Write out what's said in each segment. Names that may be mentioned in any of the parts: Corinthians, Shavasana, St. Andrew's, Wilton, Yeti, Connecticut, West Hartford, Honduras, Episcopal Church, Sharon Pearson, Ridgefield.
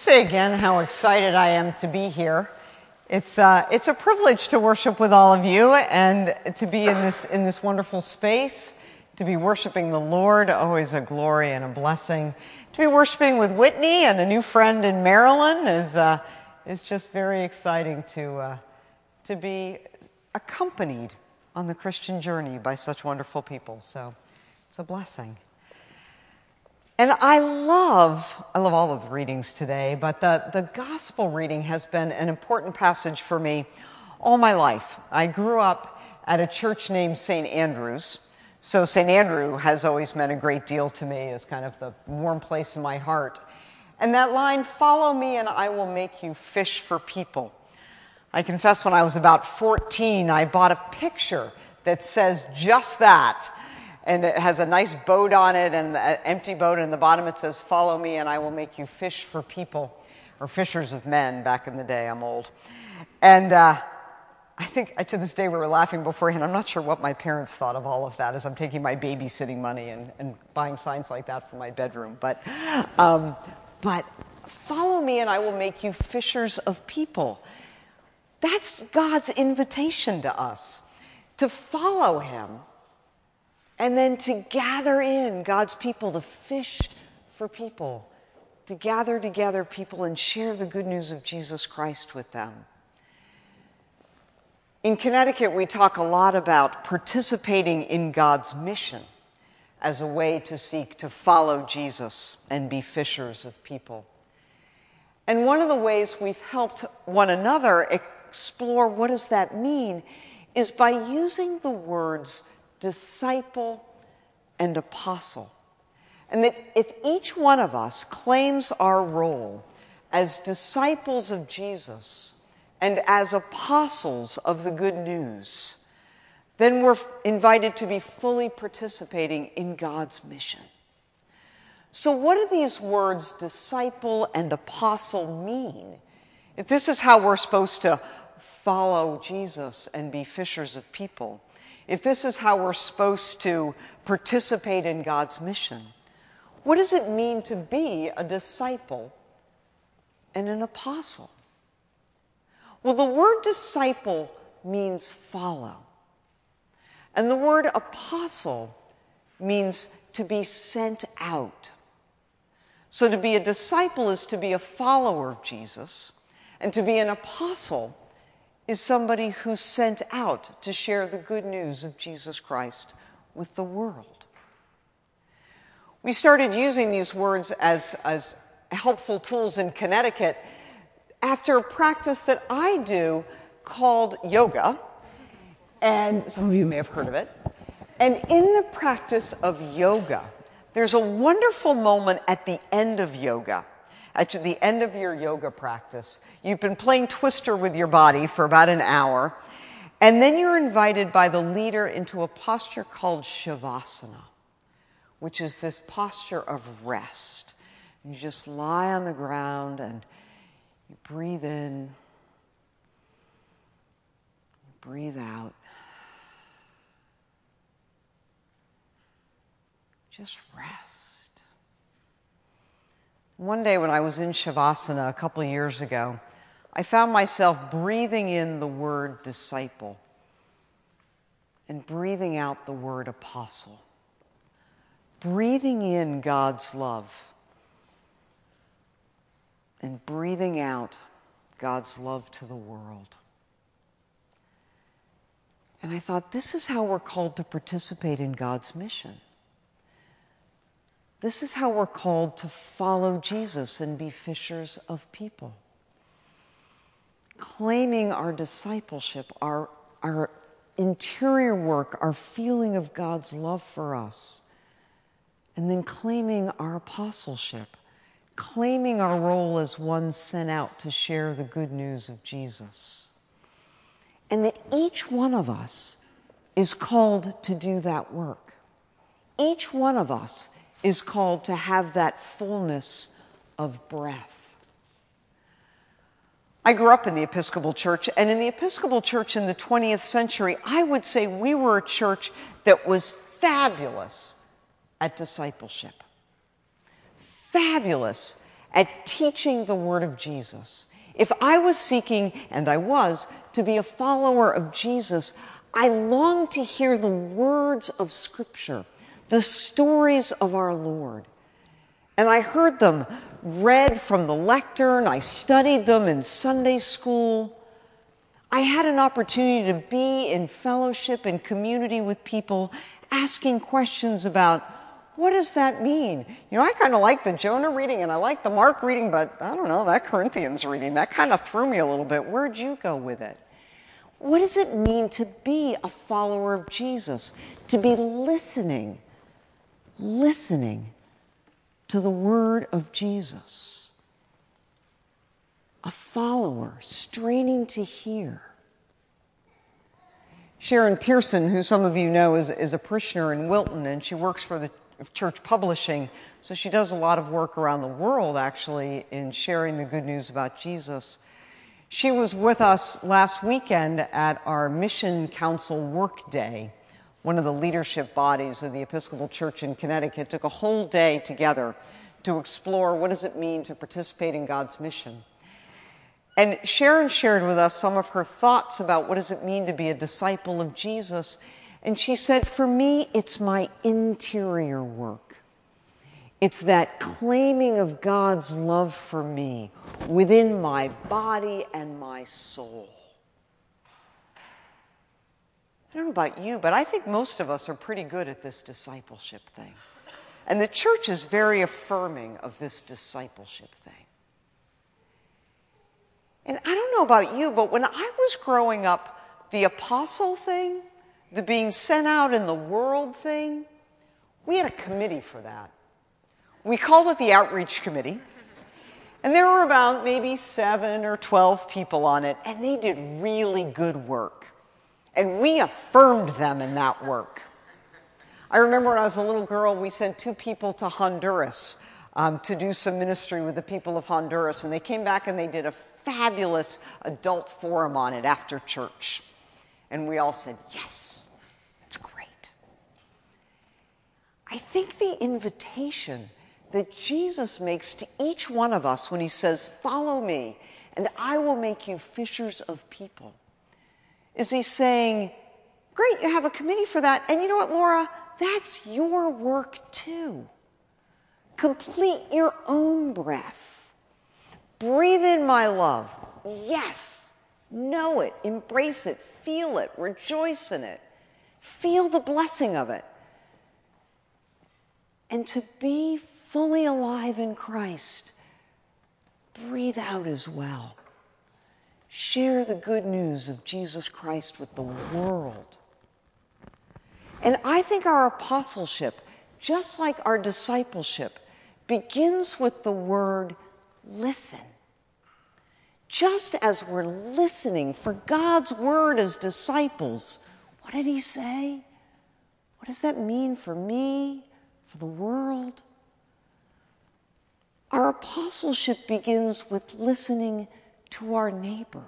Say again how excited I am to be here. It's a privilege to worship with all of you and to be in this wonderful space, to be worshiping the Lord, always a glory and a blessing. To be worshiping with Whitney and a new friend in Maryland is just very exciting to be accompanied on the Christian journey by such wonderful people. So it's a blessing. And I love all of the readings today, but the gospel reading has been an important passage for me all my life. I grew up at a church named St. Andrew's, so St. Andrew has always meant a great deal to me as kind of the warm place in my heart. And that line, "Follow me and I will make you fish for people." I confess when I was about 14, I bought a picture that says just that. And it has a nice boat on it, and an empty boat, and in the bottom it says, "Follow me and I will make you fish for people," or fishers of men back in the day. I'm old. And I think to this day we were laughing beforehand. I'm not sure what my parents thought of all of that as I'm taking my babysitting money and buying signs like that for my bedroom. But follow me and I will make you fishers of people. That's God's invitation to us, to follow him. And then to gather in God's people, to fish for people, to gather together people and share the good news of Jesus Christ with them. In Connecticut, we talk a lot about participating in God's mission as a way to seek to follow Jesus and be fishers of people. And one of the ways we've helped one another explore what does that mean is by using the words disciple and apostle. And that if each one of us claims our role as disciples of Jesus and as apostles of the good news, then we're invited to be fully participating in God's mission. So what do these words disciple and apostle mean? If this is how we're supposed to follow Jesus and be fishers of people, if this is how we're supposed to participate in God's mission, what does it mean to be a disciple and an apostle? Well, the word disciple means follow. And the word apostle means to be sent out. So to be a disciple is to be a follower of Jesus, and to be an apostle is somebody who's sent out to share the good news of Jesus Christ with the world. We started using these words as helpful tools in Connecticut after a practice that I do called yoga, and some of you may have heard of it. And in the practice of yoga, there's a wonderful moment at the end of yoga. At the end of your yoga practice, you've been playing twister with your body for about an hour, and then you're invited by the leader into a posture called Shavasana, which is this posture of rest. You just lie on the ground and you breathe in, you breathe out. Just rest. One day when I was in Shavasana a couple years ago, I found myself breathing in the word disciple and breathing out the word apostle. Breathing in God's love and breathing out God's love to the world. And I thought, this is how we're called to participate in God's mission. This is how we're called to follow Jesus and be fishers of people. Claiming our discipleship, our interior work, our feeling of God's love for us, and then claiming our apostleship, claiming our role as one sent out to share the good news of Jesus. And that each one of us is called to do that work. Each one of us is called to have that fullness of breath. I grew up in the Episcopal Church, and in the Episcopal Church in the 20th century, I would say we were a church that was fabulous at discipleship. Fabulous at teaching the word of Jesus. If I was seeking, and I was, to be a follower of Jesus, I longed to hear the words of Scripture, the stories of our Lord. And I heard them read from the lectern. I studied them in Sunday school. I had an opportunity to be in fellowship and community with people, asking questions about, what does that mean? You know, I kind of like the Jonah reading and I like the Mark reading, but I don't know, that Corinthians reading, that kind of threw me a little bit. Where'd you go with it? What does it mean to be a follower of Jesus? To be listening to the word of Jesus. A follower, straining to hear. Sharon Pearson, who some of you know is a parishioner in Wilton, and she works for the church publishing, so she does a lot of work around the world, actually, in sharing the good news about Jesus. She was with us last weekend at our Mission Council Work Day. One of the leadership bodies of the Episcopal Church in Connecticut took a whole day together to explore what does it mean to participate in God's mission. And Sharon shared with us some of her thoughts about what does it mean to be a disciple of Jesus. And she said, for me, it's my interior work. It's that claiming of God's love for me within my body and my soul. I don't know about you, but I think most of us are pretty good at this discipleship thing. And the church is very affirming of this discipleship thing. And I don't know about you, but when I was growing up, the apostle thing, the being sent out in the world thing, we had a committee for that. We called it the Outreach Committee. And there were about maybe 7 or 12 people on it, and they did really good work. And we affirmed them in that work. I remember when I was a little girl, we sent 2 people to Honduras to do some ministry with the people of Honduras. And they came back and they did a fabulous adult forum on it after church. And we all said, yes, that's great. I think the invitation that Jesus makes to each one of us when he says, follow me, and I will make you fishers of people, is he's saying, great, you have a committee for that. And you know what, Laura? That's your work too. Complete your own breath. Breathe in my love. Yes. Know it. Embrace it. Feel it. Rejoice in it. Feel the blessing of it. And to be fully alive in Christ, breathe out as well. Share the good news of Jesus Christ with the world. And I think our apostleship, just like our discipleship, begins with the word listen. Just as we're listening for God's word as disciples, what did he say? What does that mean for me, for the world? Our apostleship begins with listening to our neighbor.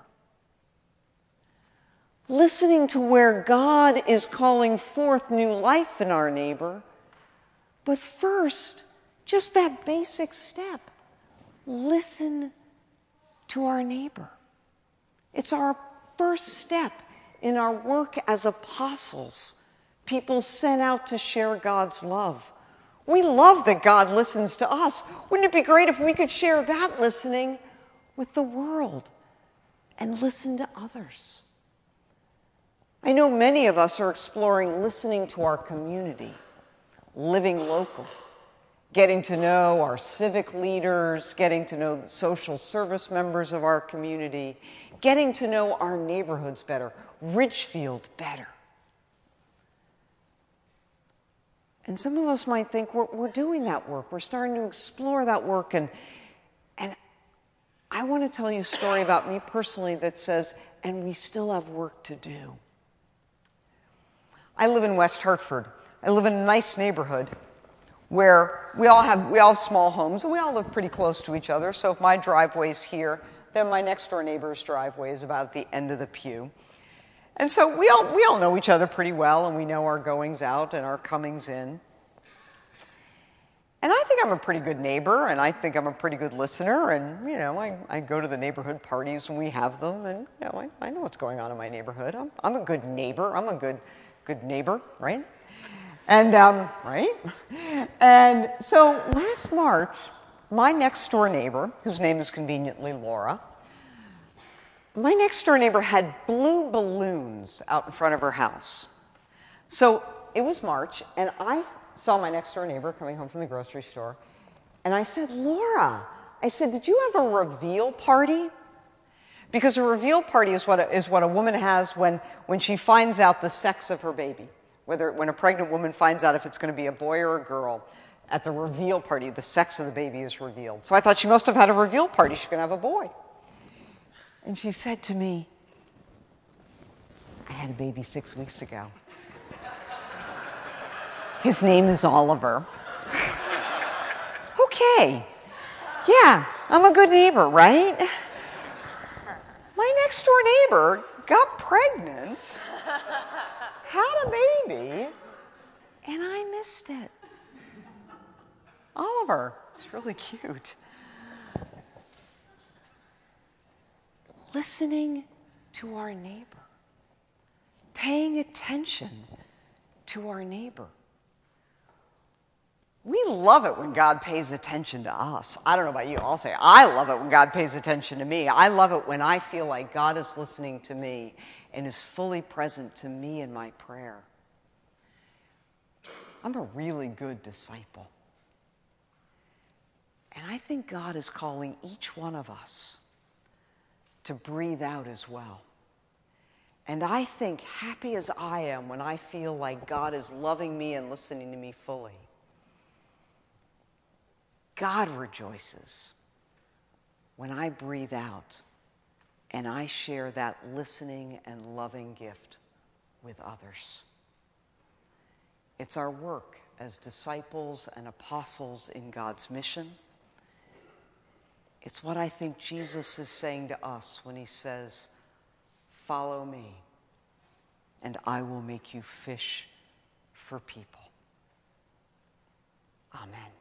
Listening to where God is calling forth new life in our neighbor. But first, just that basic step, listen to our neighbor. It's our first step in our work as apostles, people sent out to share God's love. We love that God listens to us. Wouldn't it be great if we could share that listening with the world and listen to others? I know many of us are exploring listening to our community, living local, getting to know our civic leaders, getting to know the social service members of our community, getting to know our neighborhoods better, Ridgefield better. And some of us might think we're doing that work. We're starting to explore that work, and I want to tell you a story about me personally that says, and we still have work to do. I live in West Hartford. I live in a nice neighborhood where we all have small homes, and we all live pretty close to each other. So if my driveway's here, then my next door neighbor's driveway is about at the end of the pew. And so we all know each other pretty well, and we know our goings out and our comings in. And I think I'm a pretty good neighbor, and I think I'm a pretty good listener, and, you know, I go to the neighborhood parties when we have them, and, you know, I know what's going on in my neighborhood. I'm a good neighbor. I'm a good neighbor, right? And, right? And so last March, my next-door neighbor, whose name is conveniently Laura, my next-door neighbor had blue balloons out in front of her house. So it was March, and I saw my next-door neighbor coming home from the grocery store, and I said, Laura, I said, did you have a reveal party? Because a reveal party is what a woman has when she finds out the sex of her baby. When a pregnant woman finds out if it's going to be a boy or a girl, at the reveal party, the sex of the baby is revealed. So I thought she must have had a reveal party. She's going to have a boy. And she said to me, I had a baby 6 weeks ago. His name is Oliver. Okay. Yeah, I'm a good neighbor, right? My next-door neighbor got pregnant, had a baby, and I missed it. Oliver, he's really cute. Listening to our neighbor, paying attention to our neighbor. We love it when God pays attention to us. I don't know about you. I'll say I love it when God pays attention to me. I love it when I feel like God is listening to me and is fully present to me in my prayer. I'm a really good disciple. And I think God is calling each one of us to breathe out as well. And I think, happy as I am when I feel like God is loving me and listening to me fully, God rejoices when I breathe out and I share that listening and loving gift with others. It's our work as disciples and apostles in God's mission. It's what I think Jesus is saying to us when he says, follow me, and I will make you fish for people. Amen.